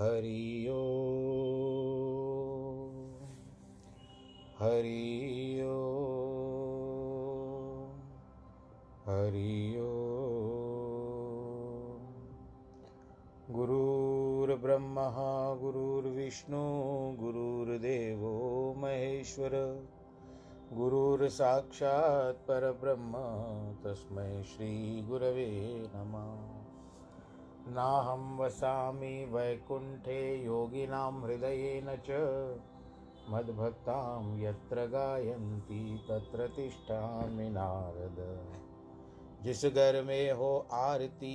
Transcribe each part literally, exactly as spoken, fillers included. हरि ओम हरि ओम हरि ओम। गुरुर्ब्रह्मा गुरुर्विष्णु गुरुर्देवो महेश्वर, गुरुर्साक्षात् परब्रह्म तस्मै श्री गुरवे नमः। नाहं वसामि वैकुण्ठे योगिनां हृदयेन च, मद्भक्तां यत्र गायन्ति तत्र तिष्ठामि नारद। जिस घर में हो आरती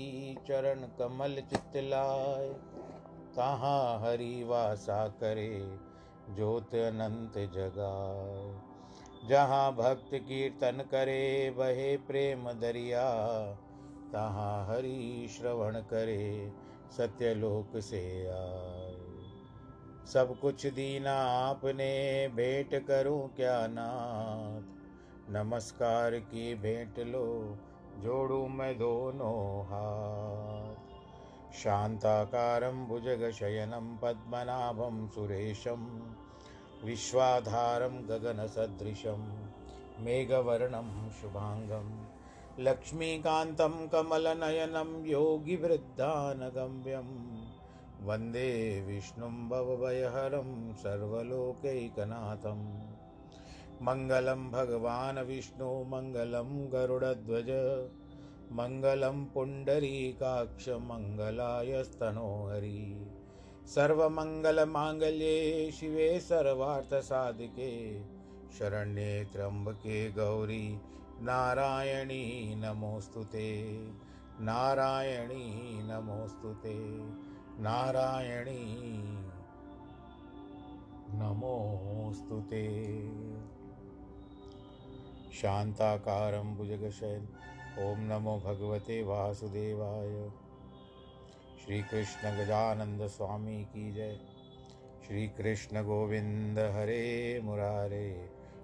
चरण कमल चितलाय, तहाँ हरि वासा करे ज्योत अनंत जगाए। जहाँ भक्त कीर्तन करे बहे प्रेम दरिया, तहाँ हरि श्रवण करे सत्यलोक से आए। सब कुछ दीना आपने भेंट करूं क्या नाथ, नमस्कार की भेंट लो जोड़ू मैं दोनों हाथ। शांताकारं भुजगशयनं पद्मनाभं सुरेशं, विश्वाधारं गगनसदृशं मेघवर्णं शुभांगं, लक्ष्मीकान्तं कमलनयनं योगिवृद्धानगम्यं, वन्दे विष्णुं भवभयहरं सर्वलोकैकनाथं। मङ्गलं भगवान् विष्णु, मङ्गलं गरुडध्वज, मङ्गलं पुण्डरीकाक्ष, मङ्गलायस्तनोहरि। सर्वमङ्गलमाङ्गल्ये शिवे सर्वार्थसाधिके, शरण्ये त्र्यम्बके गौरी नारायणी नमोस्तुते, नारायणी नमोस्तुते, नारायणी नमोस्तुते। शांताकारं भुजगशयनं ओम नमो भगवते वासुदेवाय। श्री कृष्ण गजानंद स्वामी की जय। श्री कृष्ण गोविंद हरे मुरारे,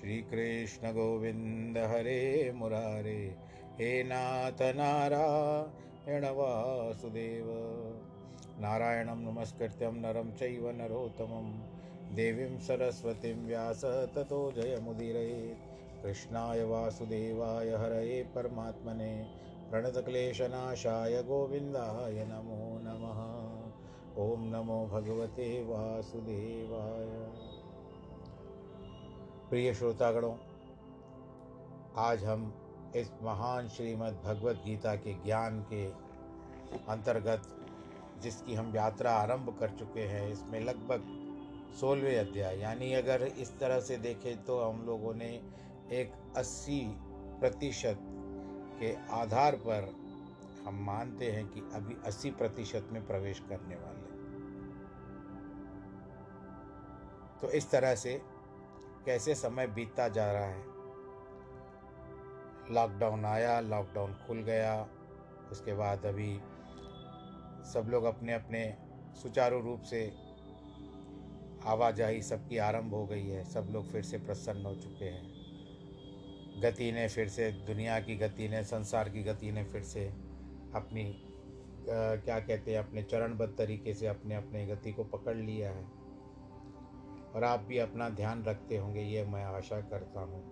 श्री कृष्ण गोविंद हरे मुरारे, हे नाथ नारायण वासुदेव। नारायणं नमस्कृत्यं नरं चैव नरोत्तमं, देवीं सरस्वतीं व्यास ततो जयमुदीरयेत्। कृष्णाय वासुदेवाय हरये परमात्मने, प्रणतक्लेशनाशाय गोविन्दाय नमो नमः। ॐ नमो भगवते वासुदेवाय। प्रिय श्रोतागणों, आज हम इस महान श्रीमद् भगवद गीता के ज्ञान के अंतर्गत जिसकी हम यात्रा आरंभ कर चुके हैं, इसमें लगभग सोलहवें अध्याय, यानी अगर इस तरह से देखें तो हम लोगों ने एक अस्सी प्रतिशत के आधार पर हम मानते हैं कि अभी अस्सी प्रतिशत में प्रवेश करने वाले। तो इस तरह से कैसे समय बीतता जा रहा है। लॉकडाउन आया, लॉकडाउन खुल गया, उसके बाद अभी सब लोग अपने अपने सुचारू रूप से आवाजाही सबकी आरंभ हो गई है। सब लोग फिर से प्रसन्न हो चुके हैं। गति ने फिर से, दुनिया की गति ने, संसार की गति ने फिर से अपनी आ, क्या कहते हैं, अपने चरणबद्ध तरीके से अपने अपने गति को पकड़ लिया है। और आप भी अपना ध्यान रखते होंगे, ये मैं आशा करता हूँ।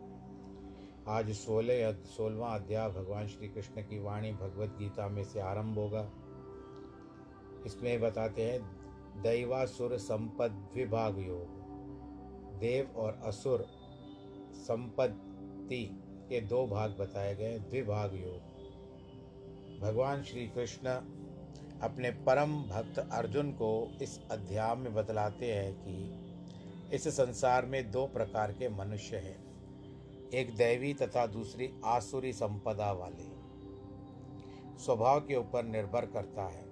आज सोलह सोलहवां अध्याय भगवान श्री कृष्ण की वाणी भगवत गीता में से आरंभ होगा। इसमें बताते हैं दैवासुर संपद विभाग योग। देव और असुर संपत्ति के दो भाग बताए गए, द्विभाग योग। भगवान श्री कृष्ण अपने परम भक्त अर्जुन को इस अध्याय में बतलाते हैं कि इस संसार में दो प्रकार के मनुष्य हैं, एक दैवी तथा दूसरी आसुरी संपदा वाले। स्वभाव के ऊपर निर्भर करता है।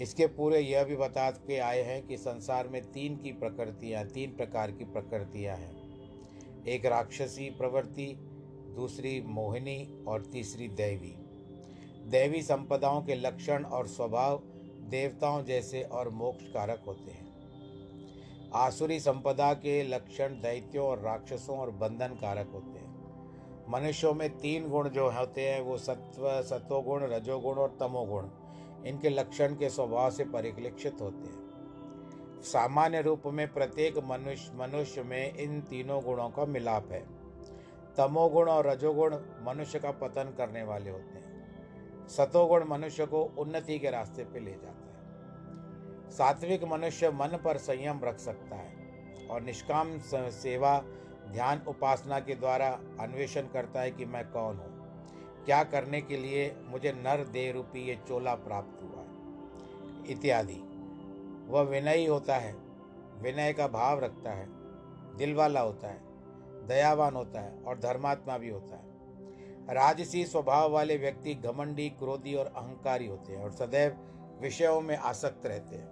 इसके पूरे यह भी बता के आए हैं कि संसार में तीन की प्रकृतियाँ तीन प्रकार की प्रकृतियाँ हैं। एक राक्षसी प्रवृत्ति, दूसरी मोहिनी और तीसरी दैवी। दैवी संपदाओं के लक्षण और स्वभाव देवताओं जैसे और मोक्ष कारक होते हैं। आसुरी संपदा के लक्षण दैत्यों और राक्षसों और बंधन कारक होते हैं। मनुष्यों में तीन गुण जो होते हैं वो सत्व सतोगुण, रजोगुण और तमोगुण, इनके लक्षण के स्वभाव से परिलक्षित होते हैं। सामान्य रूप में प्रत्येक मनुष्य मनुष्य में इन तीनों गुणों का मिलाप है। तमोगुण और रजोगुण मनुष्य का पतन करने वाले होते हैं। सतोगुण मनुष्य को उन्नति के रास्ते पे ले जाता है। सात्विक मनुष्य मन पर संयम रख सकता है और निष्काम सेवा ध्यान उपासना के द्वारा अन्वेषण करता है कि मैं कौन हूँ, क्या करने के लिए मुझे नर देह रूपी ये चोला प्राप्त हुआ है इत्यादि। वह विनयी होता है, विनय का भाव रखता है, दिल वाला होता है, दयावान होता है और धर्मात्मा भी होता है। राजसी स्वभाव वाले व्यक्ति घमंडी, क्रोधी और अहंकारी होते हैं और सदैव विषयों में आसक्त रहते हैं।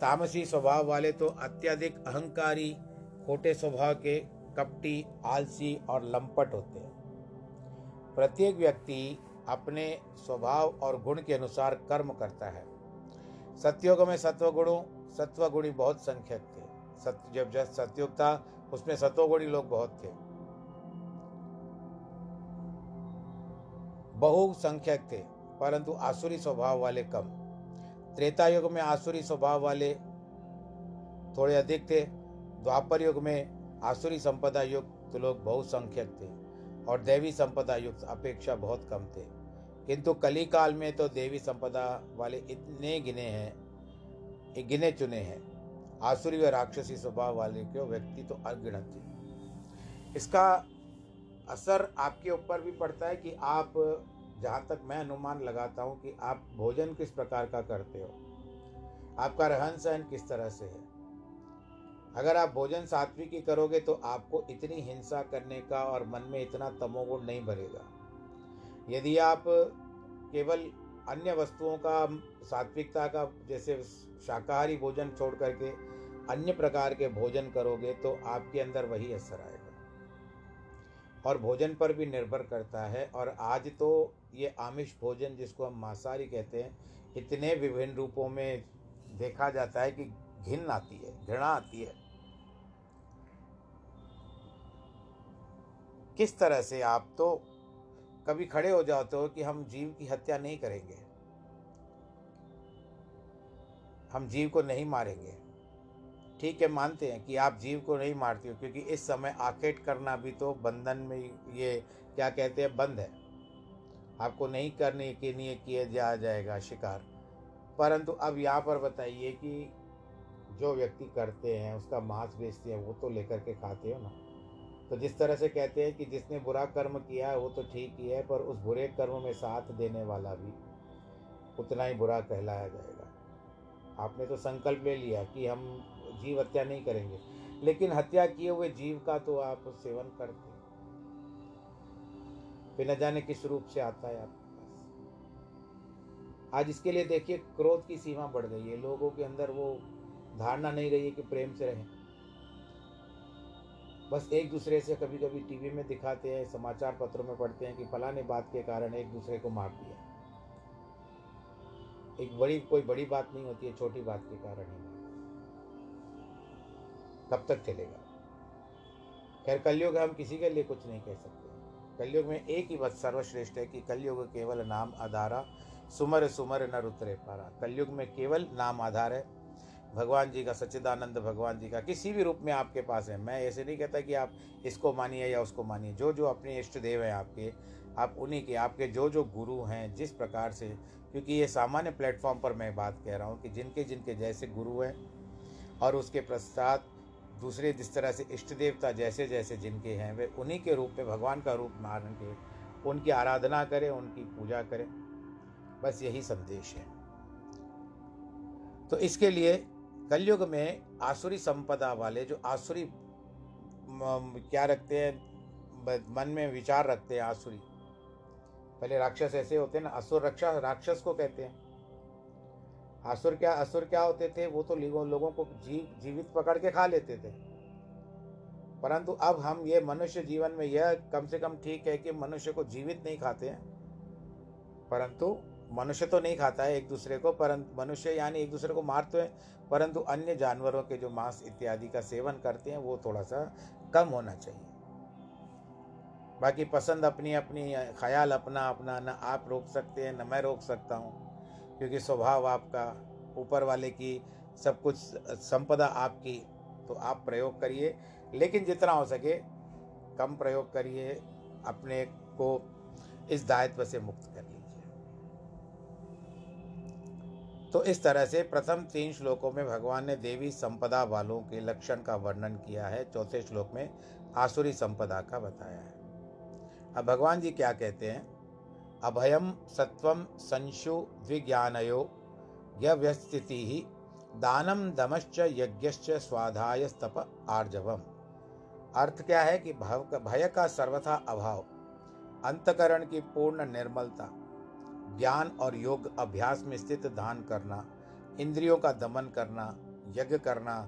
तामसी स्वभाव वाले तो अत्यधिक अहंकारी, खोटे स्वभाव के, कपटी, आलसी और लंपट होते हैं। प्रत्येक व्यक्ति अपने स्वभाव और गुण के अनुसार कर्म करता है। सत्युग में सत्वगुणों सत्वगुणी बहुत संख्यक थे। सत्य जब जब सत्युग था उसमें सत्वगुणी लोग बहुत थे, बहु संख्यक थे, परंतु आसुरी स्वभाव वाले कम। त्रेता युग में आसुरी स्वभाव वाले थोड़े अधिक थे। द्वापर युग में आसुरी संपदा युक्त लोग बहुसंख्यक थे और देवी संपदा युक्त अपेक्षा बहुत कम थे, किंतु कली काल में तो देवी संपदा वाले इतने गिने हैं गिने चुने हैं। आसुरी व राक्षसी स्वभाव वाले के व्यक्ति तो अनगिनत थे। इसका असर आपके ऊपर भी पड़ता है कि आप, जहाँ तक मैं अनुमान लगाता हूँ, कि आप भोजन किस प्रकार का करते हो, आपका रहन सहन किस तरह से है। अगर आप भोजन सात्विकी करोगे तो आपको इतनी हिंसा करने का और मन में इतना तमोगुण नहीं भरेगा। यदि आप केवल अन्य वस्तुओं का सात्विकता का जैसे शाकाहारी भोजन छोड़ करके अन्य प्रकार के भोजन करोगे तो आपके अंदर वही असर आएगा और भोजन पर भी निर्भर करता है। और आज तो ये आमिष भोजन जिसको हम मांसाहारी कहते हैं, इतने विभिन्न रूपों में देखा जाता है कि घिन आती है, घृणा आती है। किस तरह से आप तो कभी खड़े हो जाते हो कि हम जीव की हत्या नहीं करेंगे, हम जीव को नहीं मारेंगे। ठीक है, मानते हैं कि आप जीव को नहीं मारते हो, क्योंकि इस समय आखेट करना भी तो बंधन में, ये क्या कहते हैं, बंद है, आपको नहीं करने के लिए किया जा जाएगा शिकार। परंतु अब यहाँ पर बताइए कि जो व्यक्ति करते हैं, उसका मांस बेचते हैं, वो तो लेकर के खाते हो ना। तो जिस तरह से कहते हैं कि जिसने बुरा कर्म किया है वो तो ठीक ही है, पर उस बुरे कर्म में साथ देने वाला भी उतना ही बुरा कहलाया जाएगा। आपने तो संकल्प ले लिया कि हम जीव हत्या नहीं करेंगे, लेकिन हत्या किए हुए जीव का तो आप सेवन करते, न जाने किस रूप से आता है आपके पास। आज इसके लिए देखिए क्रोध की सीमा बढ़ गई है, लोगों के अंदर वो धारणा नहीं रही है कि प्रेम से रहें। बस एक दूसरे से, कभी कभी टीवी में दिखाते हैं, समाचार पत्रों में पढ़ते हैं कि फलाने बात के कारण एक दूसरे को मार दिया। एक बड़ी कोई बड़ी बात नहीं होती है, छोटी बात के कारण ही कब तक चलेगा। खैर, कलयुग हम किसी के लिए कुछ नहीं कह सकते। कलयुग में एक ही बात सर्वश्रेष्ठ है कि कलयुग केवल नाम आधारा, सुमर सुमर न रुतरे पारा। कलयुग में केवल नाम आधार है भगवान जी का, सच्चिदानंद भगवान जी का, किसी भी रूप में आपके पास है। मैं ऐसे नहीं कहता कि आप इसको मानिए या उसको मानिए। जो जो अपने इष्ट देव हैं आपके, आप उन्हीं के, आपके जो जो गुरु हैं, जिस प्रकार से, क्योंकि ये सामान्य प्लेटफॉर्म पर मैं बात कह रहा हूँ कि जिनके जिनके जैसे गुरु हैं और उसके पश्चात दूसरे जिस तरह से इष्ट देवता जैसे जैसे जिनके हैं, वे उन्हीं के रूप में भगवान का रूप मान के उनकी आराधना करें, उनकी पूजा करें। बस यही संदेश है। तो इसके लिए कलयुग में आसुरी संपदा वाले जो आसुरी क्या रखते हैं, मन में विचार रखते हैं आसुरी, पहले राक्षस ऐसे होते हैं ना, असुर रक्षा राक्षस को कहते हैं। असुर क्या असुर क्या होते थे, वो तो लोगों को जीव जीवित पकड़ के खा लेते थे। परंतु अब हम ये मनुष्य जीवन में यह कम से कम ठीक है कि मनुष्य को जीवित नहीं खाते हैं, परंतु मनुष्य तो नहीं खाता है एक दूसरे को, परंतु मनुष्य यानी एक दूसरे को मारते हैं, परंतु अन्य जानवरों के जो मांस इत्यादि का सेवन करते हैं वो थोड़ा सा कम होना चाहिए। बाकी पसंद अपनी अपनी, ख्याल अपना अपना, ना आप रोक सकते हैं ना मैं रोक सकता हूँ, क्योंकि स्वभाव आपका, ऊपर वाले की सब कुछ संपदा आपकी, तो आप प्रयोग करिए, लेकिन जितना हो सके कम प्रयोग करिए, अपने को इस दायित्व से मुक्त कर लीजिए। तो इस तरह से प्रथम तीन श्लोकों में भगवान ने देवी संपदा वालों के लक्षण का वर्णन किया है, चौथे श्लोक में आसुरी संपदा का बताया है। अब भगवान जी क्या कहते हैं, अभयम सत्वम संशु द्विज्ञानयो यव्यस्थिति दानम दमश्च यज्ञश्च स्वाधाय तप आर्जवम। अर्थ क्या है कि भय का सर्वथा अभाव, अंतकरण की पूर्ण निर्मलता, ज्ञान और योग अभ्यास में स्थित दान करना, इंद्रियों का दमन करना, यज्ञ करना,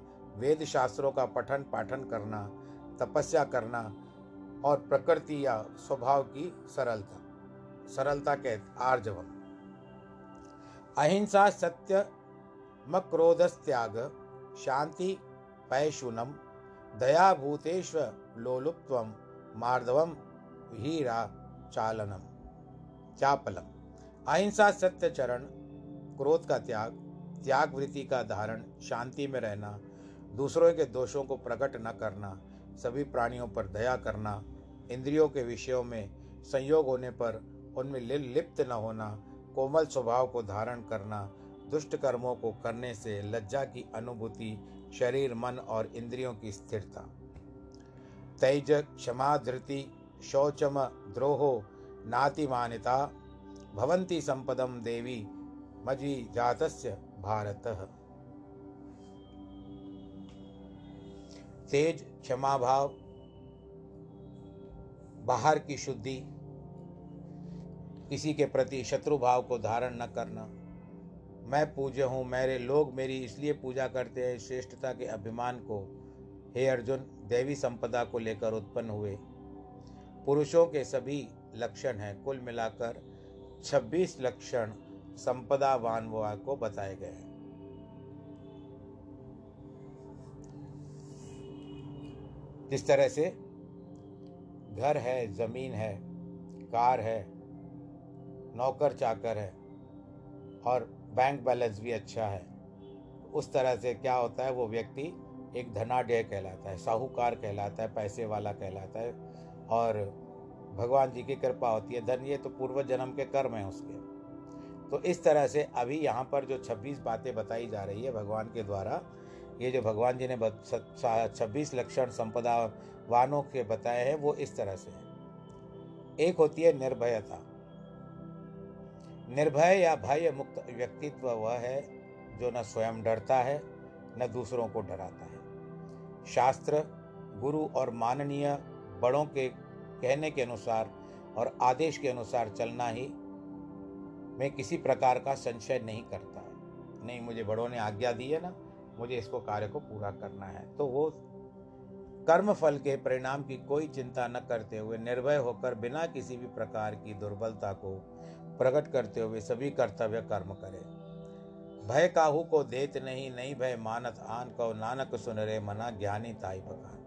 वेद शास्त्रों का पठन पाठन करना, तपस्या करना और प्रकृति या स्वभाव की सरलता, सरलता के आर्जवम। अहिंसा सत्य मक्रोधस्त्याग शांति पैशुनम दया भूतेश्व लोलुप्त्वम मार्दवम हीरा चालनम चापलम। अहिंसा सत्य चरण, क्रोध का त्याग, त्याग वृत्ति का धारण, शांति में रहना, दूसरों के दोषों को प्रकट न करना, सभी प्राणियों पर दया करना, इंद्रियों के विषयों में संयोग होने पर उनमें लिप्त न होना, कोमल स्वभाव को धारण करना, दुष्ट कर्मों को करने से लज्जा की अनुभूति, शरीर मन और इंद्रियों की स्थिरता, तैज क्षमा धृति शौचम द्रोहो नातिमानिता भवंती संपदम देवी मजी जातस्य भारतः। तेज, क्षमा भाव, बाहर की शुद्धि, किसी के प्रति शत्रु भाव को धारण न करना, मैं पूज्य हूँ, मेरे लोग मेरी इसलिए पूजा करते हैं, श्रेष्ठता के अभिमान को हे अर्जुन देवी संपदा को लेकर उत्पन्न हुए पुरुषों के सभी लक्षण हैं। कुल मिलाकर छब्बीस लक्षण संपदावान वानवा को बताए गए हैं। जिस तरह से घर है, जमीन है, कार है, नौकर चाकर है और बैंक बैलेंस भी अच्छा है, उस तरह से क्या होता है वो व्यक्ति एक धनाढ्य कहलाता है, साहूकार कहलाता है, पैसे वाला कहलाता है और भगवान जी की कृपा होती है, धन ये तो पूर्व जन्म के कर्म हैं उसके। तो इस तरह से अभी यहाँ पर जो छब्बीस बातें बताई जा रही है भगवान के द्वारा, ये जो भगवान जी ने छब्बीस लक्षण संपदावानों के बताए हैं वो इस तरह से है। एक होती है निर्भयता। निर्भय या भय मुक्त व्यक्तित्व वह है जो न स्वयं डरता है न दूसरों को डराता है। शास्त्र, गुरु और माननीय बड़ों के कहने के अनुसार और आदेश के अनुसार चलना ही मैं किसी प्रकार का संशय नहीं करता है। नहीं, मुझे बड़ों ने आज्ञा दी है ना, मुझे इसको कार्य को पूरा करना है, तो वो कर्म फल के परिणाम की कोई चिंता न करते हुए निर्भय होकर बिना किसी भी प्रकार की दुर्बलता को प्रकट करते हुए सभी कर्तव्य कर्म करे। भय काहू को देत नहीं, नहीं भय मानत आन, कहो नानक सुन रे मना ज्ञानी ताई बखान।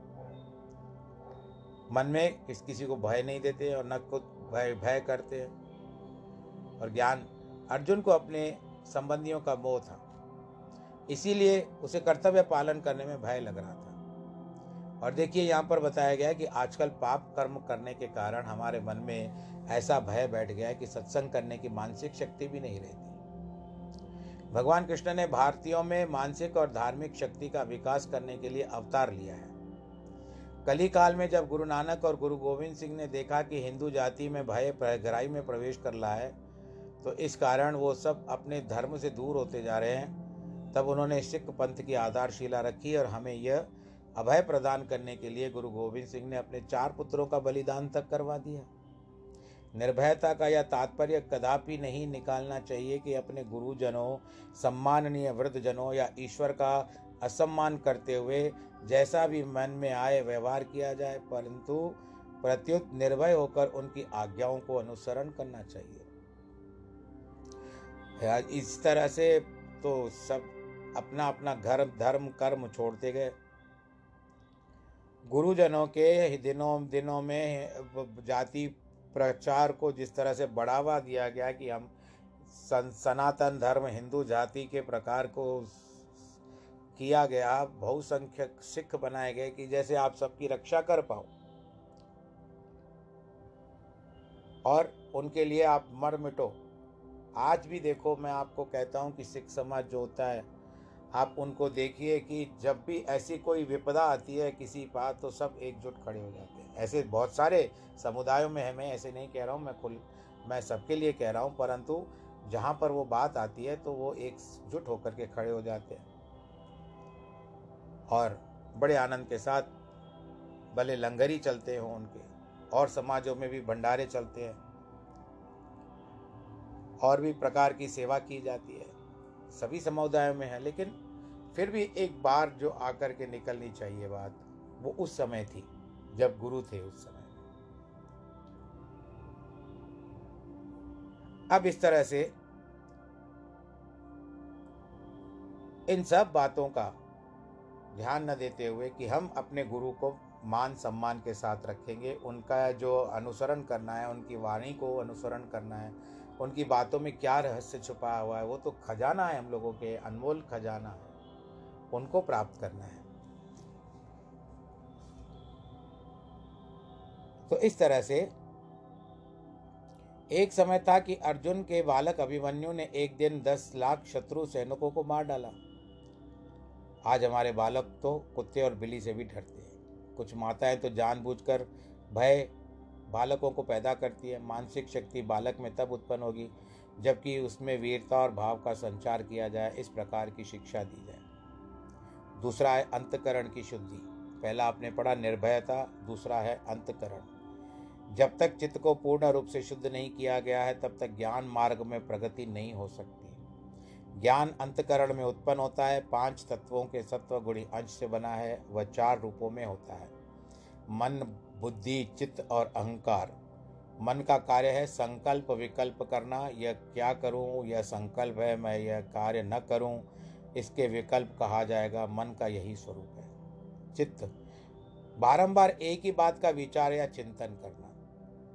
मन में किस किसी को भय नहीं देते और न खुद भय भय करते हैं। और ज्ञान, अर्जुन को अपने संबंधियों का मोह था, इसीलिए उसे कर्तव्य पालन करने में भय लग रहा था। और देखिए यहाँ पर बताया गया है कि आजकल पाप कर्म करने के कारण हमारे मन में ऐसा भय बैठ गया है कि सत्संग करने की मानसिक शक्ति भी नहीं रहती। भगवान कृष्ण ने भारतीयों में मानसिक और धार्मिक शक्ति का विकास करने के लिए अवतार लिया है। कली काल में जब गुरु नानक और गुरु गोविंद सिंह ने देखा कि हिंदू जाति में भय गहराई में प्रवेश कर रहा है, तो इस कारण वो सब अपने धर्म से दूर होते जा रहे हैं, तब उन्होंने सिख पंथ की आधारशिला रखी और हमें यह अभय प्रदान करने के लिए गुरु गोविंद सिंह ने अपने चार पुत्रों का बलिदान तक करवा दिया। निर्भयता का यह तात्पर्य कदापि नहीं निकालना चाहिए कि अपने गुरुजनों, सम्माननीय वृद्धजनों या ईश्वर का असम्मान करते हुए जैसा भी मन में आए व्यवहार किया जाए, परंतु प्रत्युत निर्भय होकर उनकी आज्ञाओं को अनुसरण करना चाहिए। इस तरह से तो सब अपना अपना घर धर्म कर्म छोड़ते गए। गुरुजनों के दिनों दिनों में जाति प्रचार को जिस तरह से बढ़ावा दिया गया कि हम सन, सनातन धर्म हिंदू जाति के प्रकार को किया गया, बहुसंख्यक सिख बनाए गए कि जैसे आप सबकी रक्षा कर पाओ और उनके लिए आप मर मिटो। आज भी देखो, मैं आपको कहता हूँ कि सिख समाज जो होता है, आप उनको देखिए कि जब भी ऐसी कोई विपदा आती है किसी पास तो सब एकजुट खड़े हो जाते हैं। ऐसे बहुत सारे समुदायों में है, मैं ऐसे नहीं कह रहा हूँ, मैं खुल मैं सबके लिए कह रहा हूँ, परंतु जहाँ पर वो बात आती है तो वो एकजुट होकर के खड़े हो जाते हैं और बड़े आनंद के साथ, भले लंगरी चलते हों उनके, और समाजों में भी भंडारे चलते हैं और भी प्रकार की सेवा की जाती है, सभी समुदायों में है। लेकिन फिर भी एक बार जो आकर के निकलनी चाहिए बात, वो उस समय थी जब गुरु थे उस समय। अब इस तरह से इन सब बातों का ध्यान न देते हुए कि हम अपने गुरु को मान सम्मान के साथ रखेंगे, उनका जो अनुसरण करना है, उनकी वाणी को अनुसरण करना है, उनकी बातों में क्या रहस्य छुपा हुआ है, वो तो खजाना है, हम लोगों के अनमोल खजाना है, उनको प्राप्त करना है। तो इस तरह से एक समय था कि अर्जुन के बालक अभिमन्यु ने एक दिन दस लाख शत्रु सैनिकों को मार डाला। आज हमारे बालक तो कुत्ते और बिल्ली से भी डरते हैं। कुछ माताएं तो जानबूझकर भय बालकों को पैदा करती है। मानसिक शक्ति बालक में तब उत्पन्न होगी जबकि उसमें वीरता और भाव का संचार किया जाए, इस प्रकार की शिक्षा दी जाए। दूसरा है अंतकरण की शुद्धि। पहला आपने पढ़ा निर्भयता, दूसरा है अंतकरण। जब तक चित्त को पूर्ण रूप से शुद्ध नहीं किया गया है तब तक ज्ञान मार्ग में प्रगति नहीं हो सकती। ज्ञान अंतकरण में उत्पन्न होता है। पांच तत्वों के सत्व गुणी अंश से बना है। वह चार रूपों में होता है, मन, बुद्धि, चित्त और अहंकार। मन का कार्य है संकल्प विकल्प करना, यह क्या करूं, यह संकल्प है मैं यह कार्य न करूं, इसके विकल्प कहा जाएगा, मन का यही स्वरूप है। चित्त, बारंबार एक ही बात का विचार या चिंतन करना।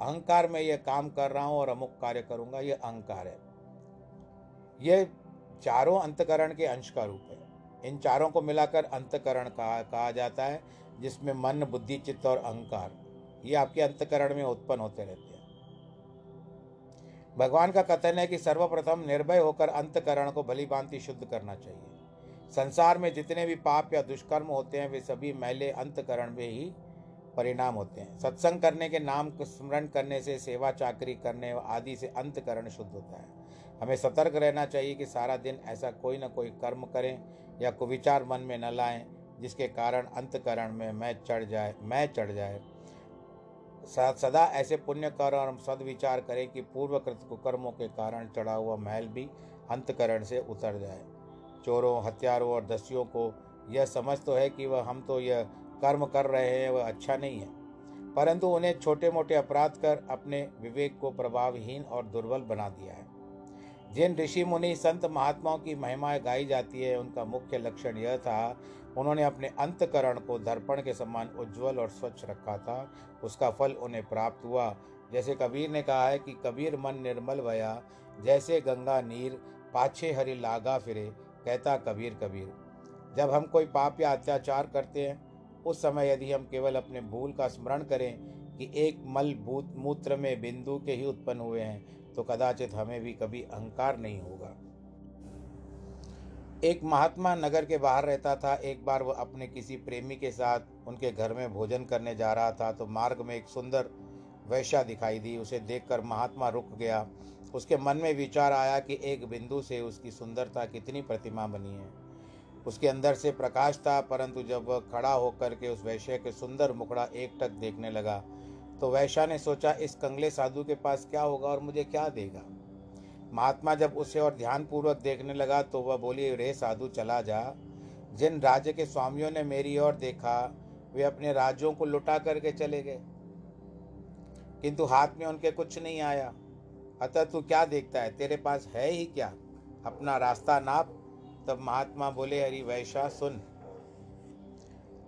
अहंकार, में यह काम कर रहा हूं और अमुक कार्य करूंगा, यह अहंकार है। यह चारों अंतकरण के अंश का रूप है। इन चारों को मिलाकर अंतकरण कहा, कहा जाता है, जिसमें मन, बुद्धि, चित्त और अहंकार ये आपके अंतकरण में उत्पन्न होते रहते हैं। भगवान का कथन है कि सर्वप्रथम निर्भय होकर अंतकरण को भलीभांति शुद्ध करना चाहिए। संसार में जितने भी पाप या दुष्कर्म होते हैं वे सभी मैले अंतकरण में ही परिणाम होते हैं। सत्संग करने के नाम को स्मरण करने से, सेवा चाकरी करने आदि से अंतकरण शुद्ध होता है। हमें सतर्क रहना चाहिए कि सारा दिन ऐसा कोई ना कोई कर्म करें या कुविचार मन में न लाएं जिसके कारण अंतकरण में मैं चढ़ जाए मैं चढ़ जाए सदा ऐसे पुण्य कर्म और सद्विचार करें कि पूर्वकृत कुकर्मों के कारण चढ़ा हुआ मैल भी अंतकरण से उतर जाए। चोरों, हत्यारों और दस्युओं को यह समझ तो है कि वह हम तो यह कर्म कर रहे हैं, वह अच्छा नहीं है, परंतु उन्हें छोटे मोटे अपराध कर अपने विवेक को प्रभावहीन और दुर्बल बना दिया है। जिन ऋषि मुनि संत महात्माओं की महिमा गाई जाती है उनका मुख्य लक्षण यह था, उन्होंने अपने अंतकरण को दर्पण के समान उज्जवल और स्वच्छ रखा था। उसका फल उन्हें प्राप्त हुआ। जैसे कबीर ने कहा है कि कबीर मन निर्मल भया, जैसे गंगा नीर, पाछे हरि लागा फिरे, कहता कबीर कबीर। जब हम कोई पाप या अत्याचार करते हैं उस समय यदि हम केवल अपने भूल का स्मरण करें कि एक मल मूत्र में बिंदु के ही उत्पन्न हुए हैं, तो कदाचित हमें भी कभी अहंकार नहीं होगा। एक महात्मा नगर के बाहर रहता था। एक बार वह अपने किसी प्रेमी के साथ उनके घर में भोजन करने जा रहा था तो मार्ग में एक सुंदर वेश्या दिखाई दी। उसे देखकर महात्मा रुक गया। उसके मन में विचार आया कि एक बिंदु से उसकी सुंदरता कितनी प्रतिमा बनी है। उसके अंदर से प्रकाश था, परंतु जब वह खड़ा होकर के उस वेश्या के सुंदर मुखड़ा एकटक देखने लगा तो वैश्या ने सोचा, इस कंगले साधु के पास क्या होगा और मुझे क्या देगा। महात्मा जब उसे और ध्यानपूर्वक देखने लगा तो वह बोली, रे साधु चला जा। जिन राज्य के स्वामियों ने मेरी ओर देखा वे अपने राज्यों को लुटा करके चले गए, किंतु हाथ में उनके कुछ नहीं आया। अतः तू क्या देखता है, तेरे पास है ही क्या, अपना रास्ता नाप। तब महात्मा बोले, अरे वैश्या सुन,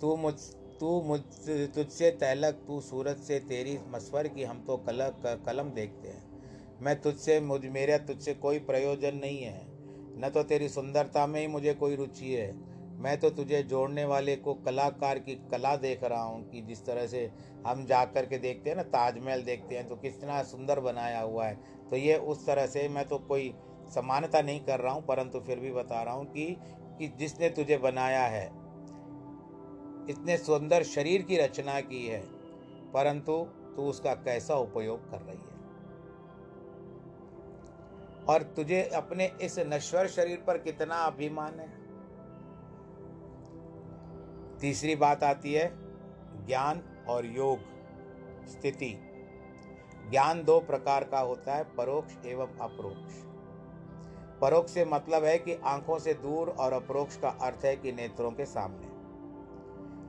तू मुझ तू मुझ तुझसे तैलक, तू सूरत से, तेरी मस्वर की हम तो कल कलम देखते हैं। मैं तुझसे मुझ मेरा तुझसे कोई प्रयोजन नहीं है, न तो तेरी सुंदरता में ही मुझे कोई रुचि है। मैं तो तुझे जोड़ने वाले को कलाकार की कला देख रहा हूँ, कि जिस तरह से हम जा कर के देखते हैं ना, ताजमहल देखते हैं तो कितना सुंदर बनाया हुआ है, तो ये उस तरह से। मैं तो कोई समानता नहीं कर रहा हूँ, परंतु फिर भी बता रहा हूँ कि, कि जिसने तुझे बनाया है, इतने सुंदर शरीर की रचना की है, परंतु तू उसका कैसा उपयोग कर रही है। और तुझे अपने इस नश्वर शरीर पर कितना अभिमान है। तीसरी बात आती है ज्ञान और योग स्थिति। ज्ञान दो प्रकार का होता है, परोक्ष एवं अप्रोक्ष। परोक्ष से मतलब है कि आंखों से दूर, और अप्रोक्ष का अर्थ है कि नेत्रों के सामने।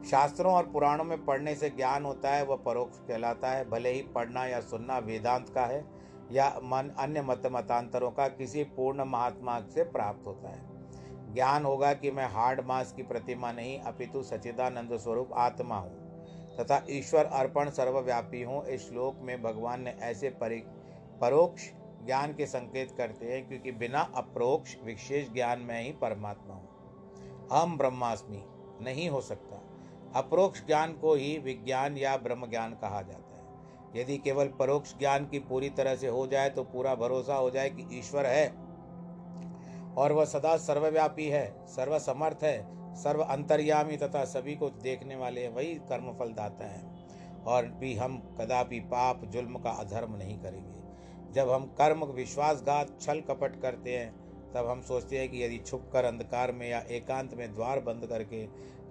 शास्त्रों और पुराणों में पढ़ने से ज्ञान होता है, वह परोक्ष कहलाता है। भले ही पढ़ना या सुनना वेदांत का है या मन अन्य मत मतांतरों का, किसी पूर्ण महात्मा से प्राप्त होता है। ज्ञान होगा कि मैं हार्ड मास की प्रतिमा नहीं, अपितु सच्चिदानंद स्वरूप आत्मा हूँ तथा ईश्वर अर्पण सर्वव्यापी हूँ। इस श्लोक में भगवान ने ऐसे परोक्ष ज्ञान के संकेत करते हैं, क्योंकि बिना अप्रोक्ष विशेष ज्ञान में ही परमात्मा हूँ, अहम ब्रह्मास्मि, नहीं हो सकता। अप्रोक्ष ज्ञान को ही विज्ञान या ब्रह्म ज्ञान कहा जाता है। यदि केवल परोक्ष ज्ञान की पूरी तरह से हो जाए तो पूरा भरोसा हो जाए कि ईश्वर है और वह सदा सर्वव्यापी है, सर्वसमर्थ है, सर्व अंतर्यामी तथा सभी को देखने वाले, वही कर्मफल दाता है। और भी हम कदापि पाप जुल्म का अधर्म नहीं करेंगे। जब हम कर्म विश्वासघात छल कपट करते हैं तब हम सोचते हैं कि यदि छुपकर अंधकार में या एकांत में द्वार बंद करके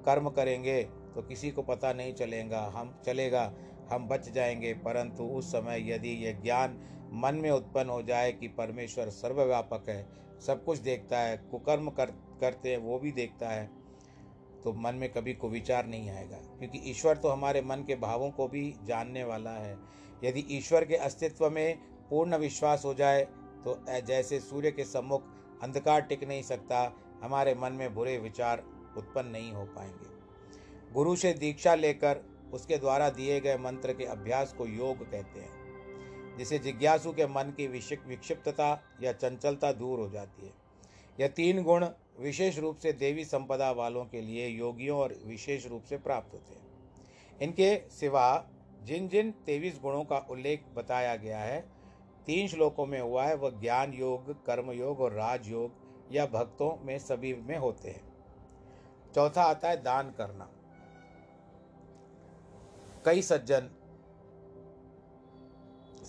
कर्म करेंगे तो किसी को पता नहीं चलेगा, हम चलेगा हम बच जाएंगे। परंतु उस समय यदि यह ज्ञान मन में उत्पन्न हो जाए कि परमेश्वर सर्वव्यापक है, सब कुछ देखता है, कुकर्म कर, करते हैं वो भी देखता है, तो मन में कभी कुविचार नहीं आएगा, क्योंकि ईश्वर तो हमारे मन के भावों को भी जानने वाला है। यदि ईश्वर के अस्तित्व में पूर्ण विश्वास हो जाए तो जैसे सूर्य के सम्मुख अंधकार टिक नहीं सकता, हमारे मन में बुरे विचार उत्पन्न नहीं हो पाएंगे। गुरु से दीक्षा लेकर उसके द्वारा दिए गए मंत्र के अभ्यास को योग कहते हैं, जिसे जिज्ञासु के मन की विक्षिप्तता या चंचलता दूर हो जाती है। यह तीन गुण विशेष रूप से देवी संपदा वालों के लिए, योगियों और विशेष रूप से प्राप्त होते हैं। इनके सिवा जिन जिन तेईस गुणों का उल्लेख बताया गया है, तीन श्लोकों में हुआ है, वह ज्ञान योग, कर्म योग और राज योग या भक्तों में सभी में होते हैं। चौथा आता है दान करना। कई सज्जन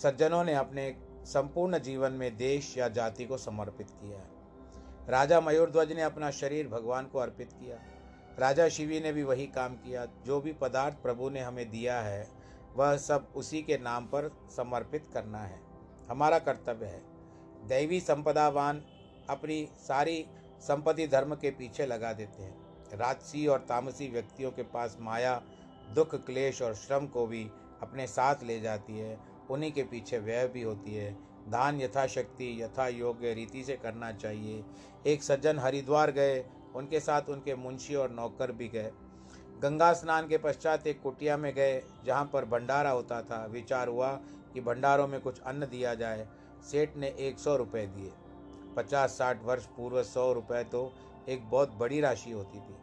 सज्जनों ने अपने संपूर्ण जीवन में देश या जाति को समर्पित किया है। राजा मयूरध्वज ने अपना शरीर भगवान को अर्पित किया। राजा शिवी ने भी वही काम किया। जो भी पदार्थ प्रभु ने हमें दिया है वह सब उसी के नाम पर समर्पित करना है, हमारा कर्तव्य है। दैवी संपदावान अपनी सारी संपत्ति धर्म के पीछे लगा देते हैं। राजसी और तामसी व्यक्तियों के पास माया दुख, क्लेश और श्रम को भी अपने साथ ले जाती है, उन्हीं के पीछे व्यय भी होती है। दान यथाशक्ति यथा योग्य रीति से करना चाहिए। एक सज्जन हरिद्वार गए, उनके साथ उनके मुंशी और नौकर भी गए। गंगा स्नान के पश्चात एक कुटिया में गए जहाँ पर भंडारा होता था। विचार हुआ कि भंडारों में कुछ अन्न दिया जाए। सेठ ने एक सौ रुपये दिए। पचास साठ वर्ष पूर्व सौ रुपये तो एक बहुत बड़ी राशि होती थी।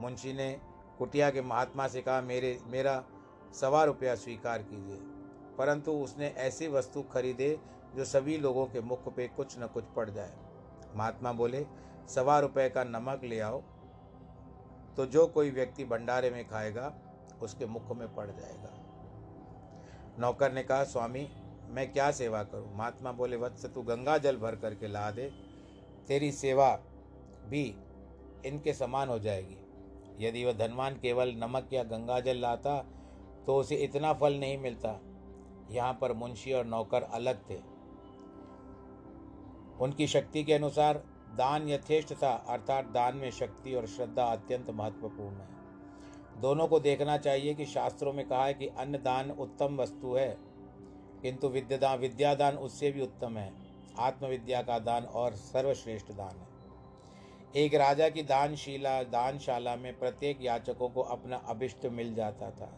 मुंशी ने कुटिया के महात्मा से कहा, मेरे मेरा सवा रुपया स्वीकार कीजिए। परंतु उसने ऐसी वस्तु खरीदे जो सभी लोगों के मुख पे कुछ न कुछ पड़ जाए। महात्मा बोले, सवा रुपये का नमक ले आओ तो जो कोई व्यक्ति भंडारे में खाएगा उसके मुख में पड़ जाएगा। नौकर ने कहा, स्वामी मैं क्या सेवा करूं? महात्मा बोले, वत्स तू गंगा जल भर करके ला दे, तेरी सेवा भी इनके समान हो जाएगी। यदि वह धनवान केवल नमक या गंगाजल लाता तो उसे इतना फल नहीं मिलता यहाँ पर मुंशी और नौकर अलग थे। उनकी शक्ति के अनुसार दान यथेष्ट था, अर्थात दान में शक्ति और श्रद्धा अत्यंत महत्वपूर्ण है। दोनों को देखना चाहिए कि शास्त्रों में कहा है कि अन्न दान उत्तम वस्तु है, किंतु विद्यादान विद्यादान उससे भी उत्तम है। आत्मविद्या का दान और सर्वश्रेष्ठ दान है। एक राजा की दानशीला दानशाला में प्रत्येक याचकों को अपना अभिष्ट मिल जाता था।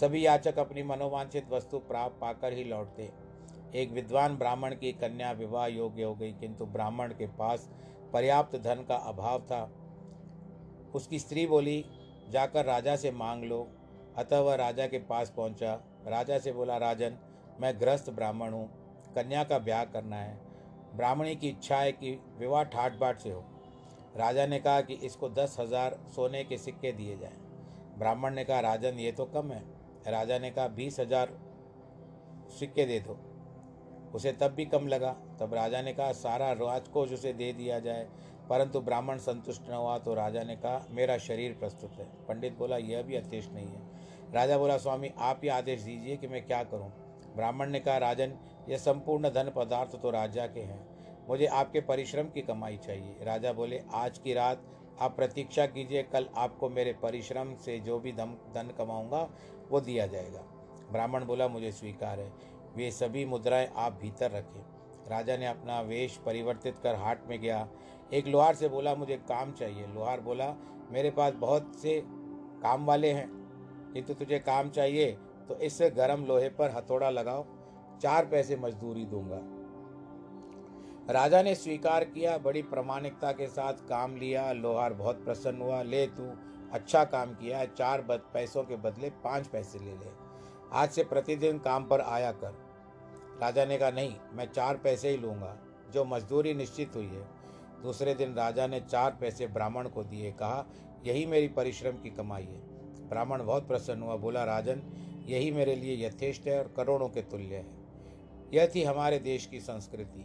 सभी याचक अपनी मनोवांछित वस्तु प्राप्त पाकर ही लौटते। एक विद्वान ब्राह्मण की कन्या विवाह योग्य हो गई, किंतु ब्राह्मण के पास पर्याप्त धन का अभाव था। उसकी स्त्री बोली, जाकर राजा से मांग लो। अतः वह राजा के पास पहुंचा। राजा से बोला, राजन, मैं गृहस्थ ब्राह्मण हूँ, कन्या का ब्याह करना है। ब्राह्मणी की इच्छा है कि विवाह ठाट बाट से हो। राजा ने कहा कि इसको दस हजार सोने के सिक्के दिए जाएं। ब्राह्मण ने कहा, राजन, ये तो कम है। राजा ने कहा, बीस हजार सिक्के दे दो। उसे तब भी कम लगा। तब राजा ने कहा, सारा राजकोष उसे दे दिया जाए। परंतु ब्राह्मण संतुष्ट न हुआ। तो राजा ने कहा, मेरा शरीर प्रस्तुत है। पंडित बोला, यह भी यथेष्ट नहीं है। राजा बोला, स्वामी, आप ही आदेश दीजिए कि मैं क्या करूँ। ब्राह्मण ने कहा, राजन, यह संपूर्ण धन पदार्थ तो राजा के हैं, मुझे आपके परिश्रम की कमाई चाहिए। राजा बोले, आज की रात आप प्रतीक्षा कीजिए, कल आपको मेरे परिश्रम से जो भी धन धन कमाऊंगा वो दिया जाएगा। ब्राह्मण बोला, मुझे स्वीकार है। वे सभी मुद्राएं आप भीतर रखें। राजा ने अपना वेश परिवर्तित कर हाट में गया। एक लोहार से बोला, मुझे काम चाहिए। लोहार बोला, मेरे पास बहुत से काम वाले हैं, किंतु तुझे काम चाहिए तो इस गर्म लोहे पर हथौड़ा लगाओ, चार पैसे मजदूरी दूंगा। राजा ने स्वीकार किया। बड़ी प्रामाणिकता के साथ काम लिया। लोहार बहुत प्रसन्न हुआ। ले, तू अच्छा काम किया है, चार पैसों के बदले पाँच पैसे ले ले। आज से प्रतिदिन काम पर आया कर। राजा ने कहा, नहीं, मैं चार पैसे ही लूँगा, जो मजदूरी निश्चित हुई है। दूसरे दिन राजा ने चार पैसे ब्राह्मण को दिए। कहा, यही मेरी परिश्रम की कमाई है। ब्राह्मण बहुत प्रसन्न हुआ। बोला, राजन, यही मेरे लिए यथेष्ट है और करोड़ों के तुल्य है। यह थी हमारे देश की संस्कृति।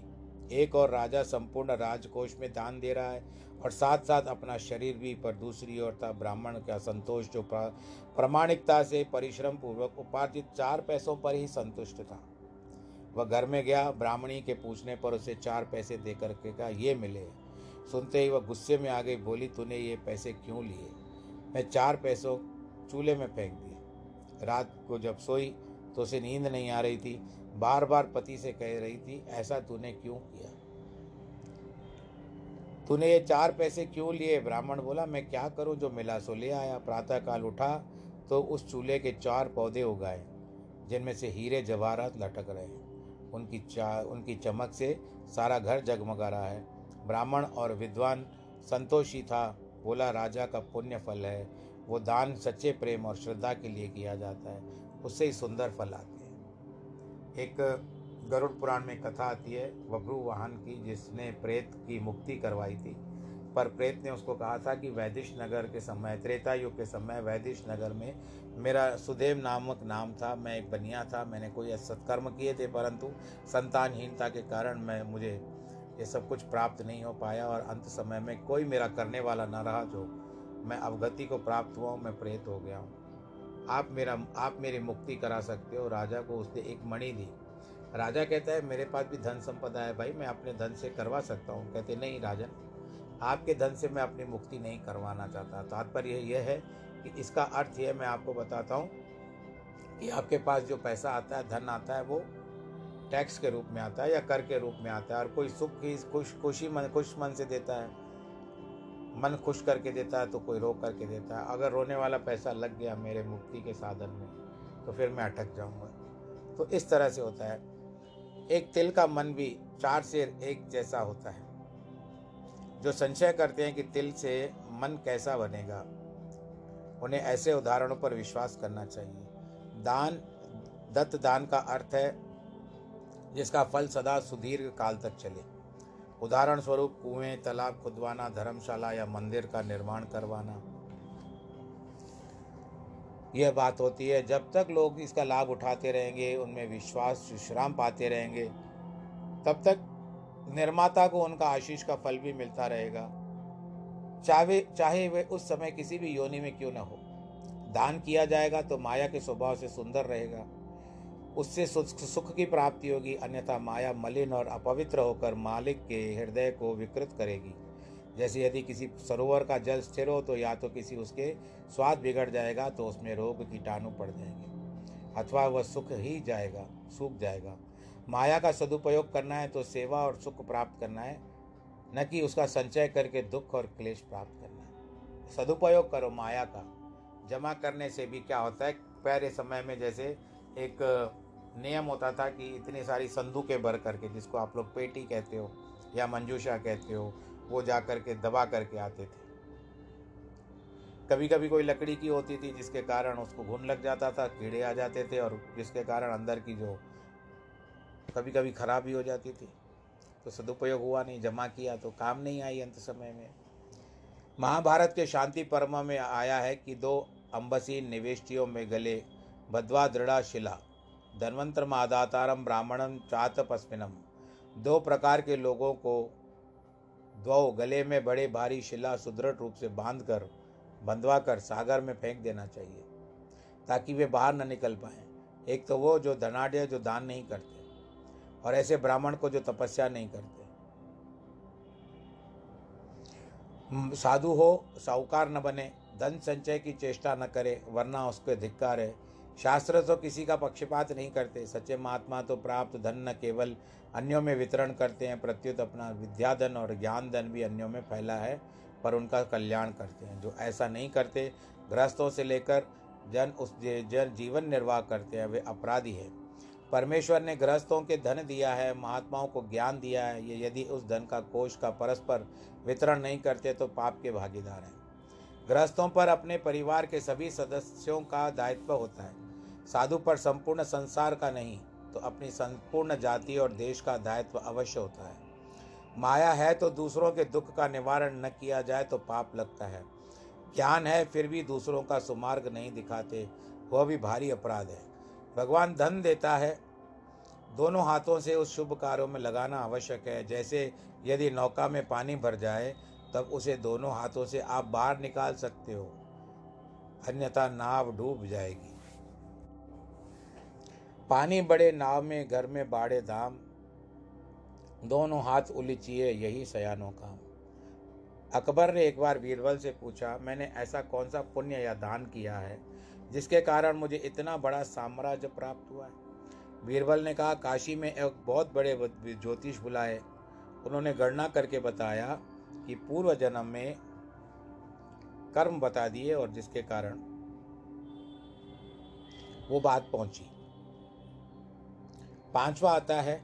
एक और राजा संपूर्ण राजकोष में दान दे रहा है और साथ साथ अपना शरीर भी, पर दूसरी ओर था ब्राह्मण का संतोष, जो प्रामाणिकता से परिश्रम पूर्वक उपार्जित चार पैसों पर ही संतुष्ट था। वह घर में गया। ब्राह्मणी के पूछने पर उसे चार पैसे देकर के कहा, ये मिले। सुनते ही वह गुस्से में आ गई। बोली, तूने ये पैसे क्यों लिए? मैं चार पैसों चूल्हे में फेंक दिए। रात को जब सोई तो उसे नींद नहीं आ रही थी। बार बार पति से कह रही थी, ऐसा तूने क्यों किया? तूने ये चार पैसे क्यों लिए? ब्राह्मण बोला, मैं क्या करूं, जो मिला सो ले आया। प्रातःकाल उठा तो उस चूल्हे के चार पौधे उगाए, जिनमें से हीरे जवाहरात लटक रहे हैं। उनकी चा उनकी चमक से सारा घर जगमगा रहा है। ब्राह्मण और विद्वान संतोषी था। बोला, राजा का पुण्य फल है। वो दान सच्चे प्रेम और श्रद्धा के लिए किया जाता है, उससे ही सुंदर फल आते हैं। एक गरुड़ पुराण में कथा आती है बभ्रुवाहन की, जिसने प्रेत की मुक्ति करवाई थी। पर प्रेत ने उसको कहा था कि वैदिश नगर के समय, त्रेता युग के समय, वैदिश नगर में मेरा सुदेव नामक नाम था। मैं एक बनिया था। मैंने कोई सत्कर्म किए थे, परंतु संतानहीनता के कारण मैं मुझे ये सब कुछ प्राप्त नहीं हो पाया और अंत समय में कोई मेरा करने वाला न रहा। जो मैं अवगति को प्राप्त हुआ हूँ, मैं प्रेत हो गया हूँ। आप मेरा आप मेरी मुक्ति करा सकते हो। राजा को उसने एक मणि दी। राजा कहता है, मेरे पास भी धन संपदा है भाई, मैं अपने धन से करवा सकता हूँ। कहते, नहीं राजन, आपके धन से मैं अपनी मुक्ति नहीं करवाना चाहता। तात्पर्य यह है कि इसका अर्थ यह मैं आपको बताता हूँ कि आपके पास जो पैसा आता है, धन आता है, वो टैक्स के रूप में आता है या कर के रूप में आता है। और कोई सुख की खुश खुशी मन खुश मन से देता है, मन खुश करके देता है, तो कोई रो करके देता है। अगर रोने वाला पैसा लग गया मेरे मुक्ति के साधन में, तो फिर मैं अटक जाऊंगा। तो इस तरह से होता है। एक तिल का मन भी चार शेर एक जैसा होता है। जो संशय करते हैं कि तिल से मन कैसा बनेगा, उन्हें ऐसे उदाहरणों पर विश्वास करना चाहिए। दान दत्त दान का अर्थ है जिसका फल सदा सुदीर्घ काल तक चले। उदाहरण स्वरूप कुएं, तालाब खुदवाना, धर्मशाला या मंदिर का निर्माण करवाना, यह बात होती है। जब तक लोग इसका लाभ उठाते रहेंगे, उनमें विश्वास विश्राम पाते रहेंगे, तब तक निर्माता को उनका आशीष का फल भी मिलता रहेगा, चाहे चाहे वे उस समय किसी भी योनि में क्यों न हो। दान किया जाएगा तो माया के स्वभाव से सुंदर रहेगा। उससे सुख की प्राप्ति होगी, अन्यथा माया मलिन और अपवित्र होकर मालिक के हृदय को विकृत करेगी। जैसे यदि किसी सरोवर का जल स्थिर हो तो या तो किसी उसके स्वाद बिगड़ जाएगा तो उसमें रोग कीटाणु पड़ जाएंगे अथवा वह सुख ही जाएगा सूख जाएगा। माया का सदुपयोग करना है तो सेवा और सुख प्राप्त करना है, न कि उसका संचय करके दुख और क्लेश प्राप्त करना है। सदुपयोग करो माया का। जमा करने से भी क्या होता है, पहले समय में जैसे एक नियम होता था कि इतनी सारी संदूकें भर करके, जिसको आप लोग पेटी कहते हो या मंजूषा कहते हो, वो जा करके दबा करके आते थे। कभी कभी कोई लकड़ी की होती थी जिसके कारण उसको घुन लग जाता था, कीड़े आ जाते थे और जिसके कारण अंदर की जो कभी कभी खराबी हो जाती थी। तो सदुपयोग हुआ नहीं, जमा किया तो काम नहीं आई अंत समय में। महाभारत के शांति पर्व में आया है कि दो अम्बसीन निवेष्टियों में गले बद्वा दृढ़ा शिला धन्वंतर मादातारम ब्राह्मणम चातपस्मिनम। दो प्रकार के लोगों को द्वौ गले में बड़े भारी शिला सुदृढ़ रूप से बांध कर बंधवा कर सागर में फेंक देना चाहिए ताकि वे बाहर न निकल पाएँ। एक तो वो जो धनाढ़ जो दान नहीं करते, और ऐसे ब्राह्मण को जो तपस्या नहीं करते। साधु हो, साहूकार न बने, धन संचय की चेष्टा न करे वरना उसके धिक्कार है। शास्त्र तो किसी का पक्षपात नहीं करते। सच्चे महात्मा तो प्राप्त धन न केवल अन्यों में वितरण करते हैं, प्रत्युत अपना विद्याधन और ज्ञान धन भी अन्यों में फैला है पर उनका कल्याण करते हैं। जो ऐसा नहीं करते, गृहस्थों से लेकर जन उस जन जीवन निर्वाह करते हैं, वे अपराधी हैं। परमेश्वर ने गृहस्थों के धन दिया है, महात्माओं को ज्ञान दिया है, ये यदि उस धन का कोष का परस्पर वितरण नहीं करते तो पाप के भागीदार हैं। गृहस्थों पर अपने परिवार के सभी सदस्यों का दायित्व होता है, साधु पर संपूर्ण संसार का नहीं तो अपनी संपूर्ण जाति और देश का दायित्व अवश्य होता है। माया है तो दूसरों के दुख का निवारण न किया जाए तो पाप लगता है। ज्ञान है फिर भी दूसरों का सुमार्ग नहीं दिखाते, वह भी भारी अपराध है। भगवान धन देता है, दोनों हाथों से उस शुभ कार्यों में लगाना आवश्यक है। जैसे यदि नौका में पानी भर जाए तब उसे दोनों हाथों से आप बाहर निकाल सकते हो, अन्यथा नाव डूब जाएगी। पानी बड़े नाव में घर में बाड़े दाम, दोनों हाथ उलीचिए यही सयानों काम। अकबर ने एक बार बीरबल से पूछा, मैंने ऐसा कौन सा पुण्य या दान किया है जिसके कारण मुझे इतना बड़ा साम्राज्य प्राप्त हुआ है। बीरबल ने कहा, काशी में एक बहुत बड़े ज्योतिष बुलाए, उन्होंने गणना करके बताया कि पूर्व जन्म में कर्म बता दिए और जिसके कारण वो बात पहुंची। पांचवा आता है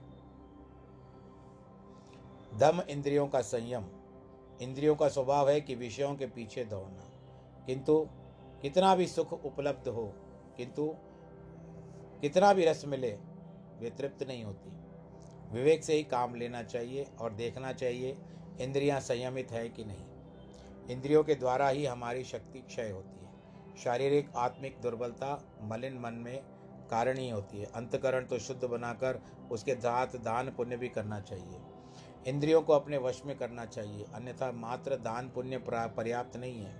दम, इंद्रियों का संयम। इंद्रियों का स्वभाव है कि विषयों के पीछे दौड़ना, किंतु कितना भी सुख उपलब्ध हो, किंतु कितना भी रस मिले, वे तृप्त नहीं होती। विवेक से ही काम लेना चाहिए और देखना चाहिए इंद्रियां संयमित है कि नहीं। इंद्रियों के द्वारा ही हमारी शक्ति क्षय होती है। शारीरिक आत्मिक दुर्बलता मलिन मन में कारण ही होती है। अंतकरण तो शुद्ध बनाकर उसके साथ दान पुण्य भी करना चाहिए। इंद्रियों को अपने वश में करना चाहिए, अन्यथा मात्र दान पुण्य पर्याप्त नहीं है।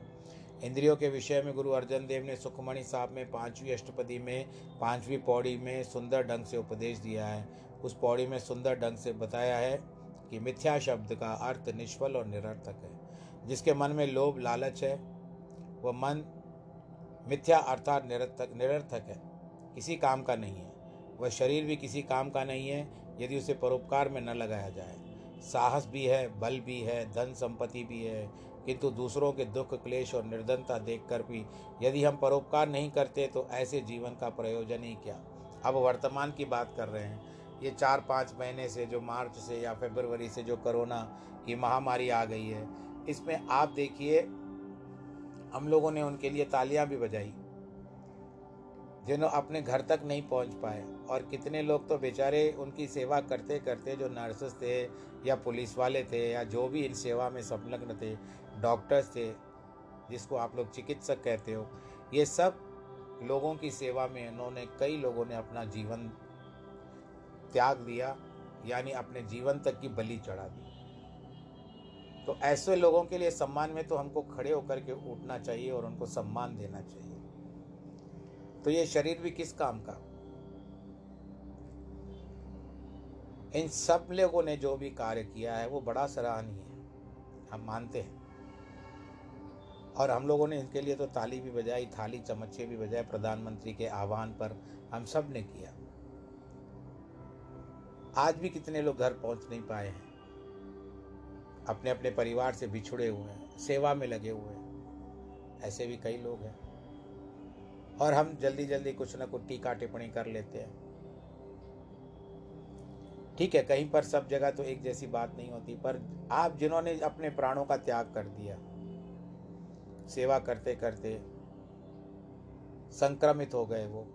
इंद्रियों के विषय में गुरु अर्जन देव ने सुखमणि साहब में पांचवी अष्टपदी में पांचवी पौड़ी में सुंदर ढंग से उपदेश दिया है। उस पौड़ी में सुंदर ढंग से बताया है कि मिथ्या शब्द का अर्थ निष्फल और निरर्थक है। जिसके मन में लोभ लालच है वह मन मिथ्या अर्थात निरर्थक निरर्थक है, किसी काम का नहीं है। वह शरीर भी किसी काम का नहीं है यदि उसे परोपकार में न लगाया जाए। साहस भी है, बल भी है, धन संपत्ति भी है, किंतु दूसरों के दुख क्लेश और निर्धनता देखकर भी यदि हम परोपकार नहीं करते तो ऐसे जीवन का प्रयोजन ही क्या। अब वर्तमान की बात कर रहे हैं। ये चार पाँच महीने से जो मार्च से या फरवरी से जो कोरोना की महामारी आ गई है, इसमें आप देखिए हम लोगों ने उनके लिए तालियां भी बजाई जिन्होंने अपने घर तक नहीं पहुंच पाए, और कितने लोग तो बेचारे उनकी सेवा करते करते जो नर्सेस थे या पुलिस वाले थे या जो भी इन सेवा में संलग्न थे, डॉक्टर्स थे जिसको आप लोग चिकित्सक कहते हो, ये सब लोगों की सेवा में उन्होंने कई लोगों ने अपना जीवन त्याग दिया, यानी अपने जीवन तक की बलि चढ़ा दी। तो ऐसे लोगों के लिए सम्मान में तो हमको खड़े होकर के उठना चाहिए और उनको सम्मान देना चाहिए। तो ये शरीर भी किस काम का, इन सब लोगों ने जो भी कार्य किया है वो बड़ा सराहनीय है, हम मानते हैं। और हम लोगों ने इनके लिए तो ताली भी बजाई, थाली चमचे भी बजाए, प्रधानमंत्री के आह्वान पर हम सब ने किया। आज भी कितने लोग घर पहुंच नहीं पाए हैं, अपने अपने परिवार से बिछुड़े हुए हैं, सेवा में लगे हुए हैं, ऐसे भी कई लोग हैं। और हम जल्दी जल्दी कुछ ना कुछ टीका टिप्पणी कर लेते हैं। ठीक है, कहीं पर सब जगह तो एक जैसी बात नहीं होती, पर आप जिन्होंने अपने प्राणों का त्याग कर दिया सेवा करते करते, संक्रमित हो गए, वो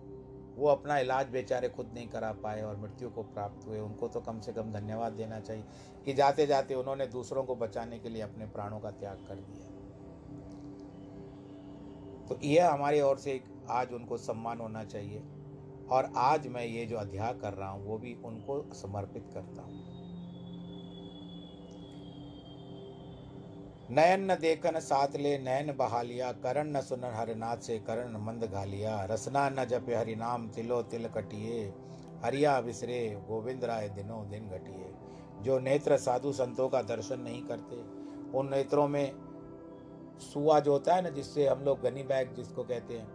वो अपना इलाज बेचारे खुद नहीं करा पाए और मृत्यु को प्राप्त हुए, उनको तो कम से कम धन्यवाद देना चाहिए कि जाते जाते उन्होंने दूसरों को बचाने के लिए अपने प्राणों का त्याग कर दिया। तो यह हमारी ओर से एक आज उनको सम्मान होना चाहिए। और आज मैं ये जो अध्याय कर रहा हूँ वो भी उनको समर्पित करता हूँ। नयन न देखन साथ ले नयन बहालिया, करण न सुनन हरिनाथ से करण मंद घालिया, रसना न जपे हरिनाम तिलो तिल कटिए, हरिया बिसरे गोविंद राय दिनों दिन घटिए। जो नेत्र साधु संतों का दर्शन नहीं करते, उन नेत्रों में सुआ जो होता है ना, जिससे हम लोग गनी बैग जिसको कहते हैं,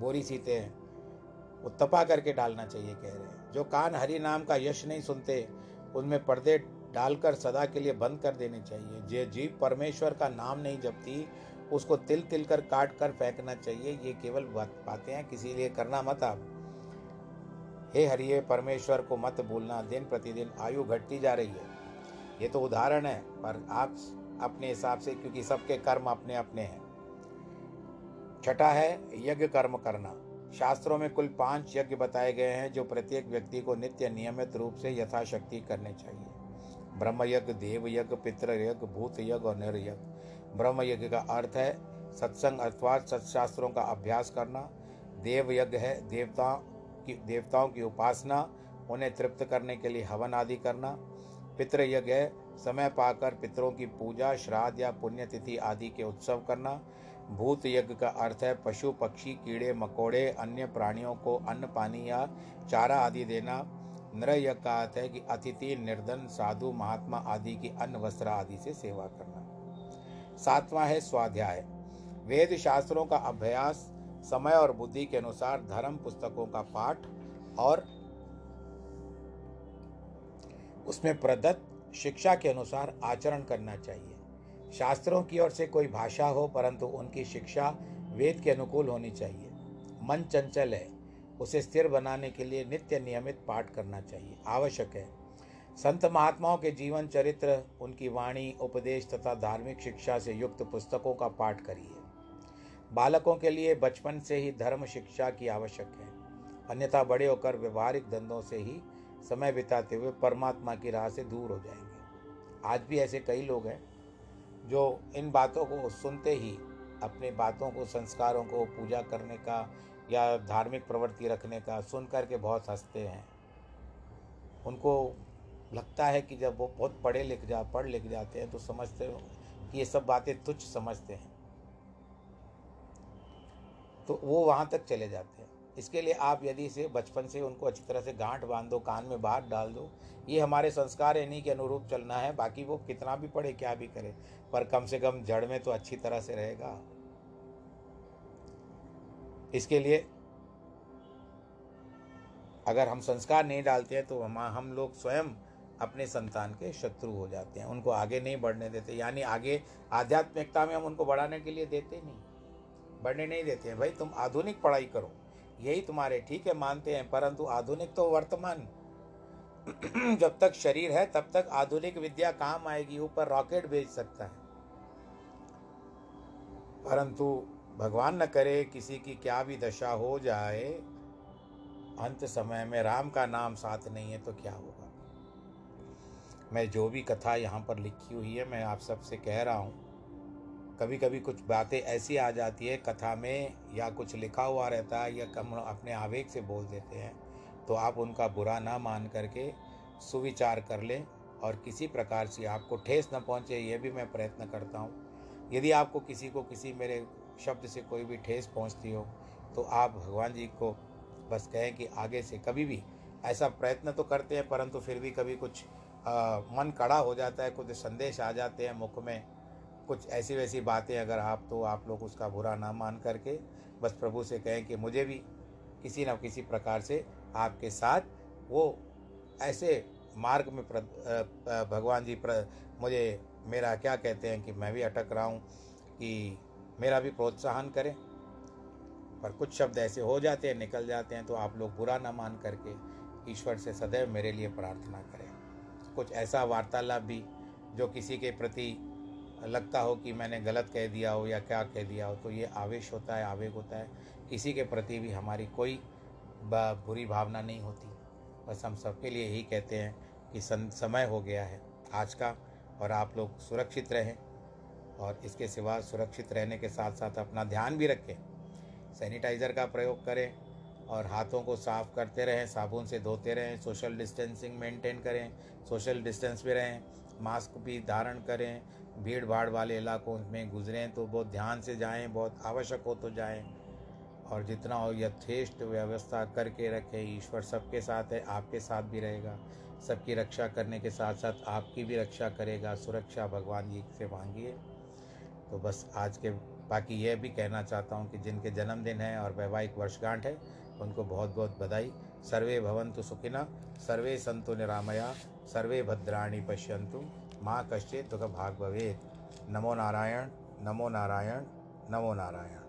बोरी सीते हैं, वो तपा करके डालना चाहिए, कह रहे हैं। जो कान हरि नाम का यश नहीं सुनते, उनमें पर्दे डालकर सदा के लिए बंद कर देने चाहिए। जो जीव परमेश्वर का नाम नहीं जपती, उसको तिल तिल कर काट कर फेंकना चाहिए। ये केवल बातें हैं, किसी लिए करना मत आप। हे हरिये परमेश्वर को मत भूलना, दिन प्रतिदिन आयु घटती जा रही है। ये तो उदाहरण है, पर आप अपने हिसाब से, क्योंकि सबके कर्म अपने अपने हैं। छठा है यज्ञ कर्म करना। शास्त्रों में कुल पांच यज्ञ बताए गए हैं, जो प्रत्येक व्यक्ति को नित्य नियमित रूप से यथाशक्ति करने चाहिए। ब्रह्म यज्ञ, देव यज्ञ, पितृ यज्ञ, भूत यज्ञ और निर्यज्ञ। ब्रह्म यज्ञ का अर्थ है सत्संग अर्थात सत्शास्त्रों का अभ्यास करना। देव यज्ञ है देवताओं की देवताओं की उपासना, उन्हें तृप्त करने के लिए हवन आदि करना। पितृ यज्ञ है समय पाकर पितरों की पूजा, श्राद्ध या पुण्यतिथि आदि के उत्सव करना। भूत यज्ञ का अर्थ है पशु, पक्षी, कीड़े मकोड़े, अन्य प्राणियों को अन्न, पानी या चारा आदि देना। नृय यज्ञ का अर्थ है कि अतिथि, निर्धन, साधु, महात्मा आदि की अन्न, वस्त्र आदि से सेवा करना। सातवां है स्वाध्याय। वेद शास्त्रों का अभ्यास, समय और बुद्धि के अनुसार धर्म पुस्तकों का पाठ और उसमें प्रदत्त शिक्षा के अनुसार आचरण करना चाहिए। शास्त्रों की ओर से कोई भाषा हो, परंतु उनकी शिक्षा वेद के अनुकूल होनी चाहिए। मन चंचल है, उसे स्थिर बनाने के लिए नित्य नियमित पाठ करना चाहिए, आवश्यक है। संत महात्माओं के जीवन चरित्र, उनकी वाणी, उपदेश तथा धार्मिक शिक्षा से युक्त पुस्तकों का पाठ करिए। बालकों के लिए बचपन से ही धर्म शिक्षा की आवश्यक है, अन्यथा बड़े होकर व्यवहारिक धंधों से ही समय बिताते हुए परमात्मा की राह से दूर हो जाएंगे। आज भी ऐसे कई लोग हैं जो इन बातों को सुनते ही अपने बातों को, संस्कारों को, पूजा करने का या धार्मिक प्रवृत्ति रखने का सुन कर के बहुत हंसते हैं। उनको लगता है कि जब वो बहुत पढ़े लिख जा पढ़ लिख जाते हैं तो समझते हो कि ये सब बातें तुच्छ समझते हैं, तो वो वहाँ तक चले जाते हैं। इसके लिए आप यदि से बचपन से उनको अच्छी तरह से गांठ बांध दो, कान में बात डाल दो, ये हमारे संस्कार इन्हीं के अनुरूप चलना है। बाकी वो कितना भी पढ़े, क्या भी करे, पर कम से कम जड़ में तो अच्छी तरह से रहेगा। इसके लिए अगर हम संस्कार नहीं डालते हैं तो हम हम लोग स्वयं अपने संतान के शत्रु हो जाते हैं, उनको आगे नहीं बढ़ने देते। यानी आगे आध्यात्मिकता में हम उनको बढ़ाने के लिए देते नहीं, बढ़ने नहीं देते हैं। भाई तुम आधुनिक पढ़ाई करो, यही तुम्हारे ठीक है, मानते हैं, परंतु आधुनिक तो वर्तमान, जब तक शरीर है तब तक आधुनिक विद्या काम आएगी। ऊपर रॉकेट भेज सकता है, परंतु भगवान न करे किसी की क्या भी दशा हो जाए, अंत समय में राम का नाम साथ नहीं है तो क्या होगा। मैं जो भी कथा यहाँ पर लिखी हुई है, मैं आप सबसे कह रहा हूँ, कभी कभी कुछ बातें ऐसी आ जाती है कथा में, या कुछ लिखा हुआ रहता है, या हम अपने आवेग से बोल देते हैं, तो आप उनका बुरा ना मान करके सुविचार कर लें और किसी प्रकार से आपको ठेस न पहुंचे, यह भी मैं प्रयत्न करता हूं। यदि आपको किसी को किसी मेरे शब्द से कोई भी ठेस पहुंचती हो, तो आप भगवान जी को बस कहें कि आगे से कभी भी ऐसा प्रयत्न तो करते हैं, परंतु फिर भी कभी कुछ आ, मन कड़ा हो जाता है, कुछ संदेश आ जाते हैं मुख में, कुछ ऐसी वैसी बातें। अगर आप तो आप लोग उसका बुरा ना मान करके बस प्रभु से कहें कि मुझे भी किसी न किसी प्रकार से आपके साथ वो ऐसे मार्ग में प्र, भगवान जी प्र, मुझे मेरा क्या कहते हैं कि मैं भी अटक रहा हूँ कि मेरा भी प्रोत्साहन करें। पर कुछ शब्द ऐसे हो जाते हैं, निकल जाते हैं, तो आप लोग बुरा ना मान करके ईश्वर से सदैव मेरे लिए प्रार्थना करें। कुछ ऐसा वार्तालाप भी जो किसी के प्रति लगता हो कि मैंने गलत कह दिया हो या क्या कह दिया हो, तो ये आवेश होता है, आवेग होता है। किसी के प्रति भी हमारी कोई बुरी भावना नहीं होती। बस हम सबके लिए यही कहते हैं कि समय हो गया है आज का, और आप लोग सुरक्षित रहें। और इसके सिवा सुरक्षित रहने के साथ साथ अपना ध्यान भी रखें, सैनिटाइज़र का प्रयोग करें और हाथों को साफ़ करते रहें, साबुन से धोते रहें, सोशल डिस्टेंसिंग मेंटेन करें, सोशल डिस्टेंस में रहें, मास्क भी धारण करें, भीड़ भाड़ वाले इलाकों में गुजरें तो बहुत ध्यान से जाएं, बहुत आवश्यक हो तो जाएं, और जितना हो यथेष्ट व्यवस्था करके रखें। ईश्वर सबके साथ है, आपके साथ भी रहेगा, सबकी रक्षा करने के साथ साथ आपकी भी रक्षा करेगा। सुरक्षा भगवान जी से मांगिए। तो बस आज के बाकी यह भी कहना चाहता हूँ कि जिनके जन्मदिन है और वैवाहिक वर्षगांठ है उनको बहुत बहुत बधाई। सर्वे भवन्तु सुखिनः, सर्वे सन्तु निरामया, सर्वे भद्राणि पश्यन्तु, माँ कश्चित् दुःखभाग् भवेत्। नमो नारायण, नमो नारायण, नमो नारायण।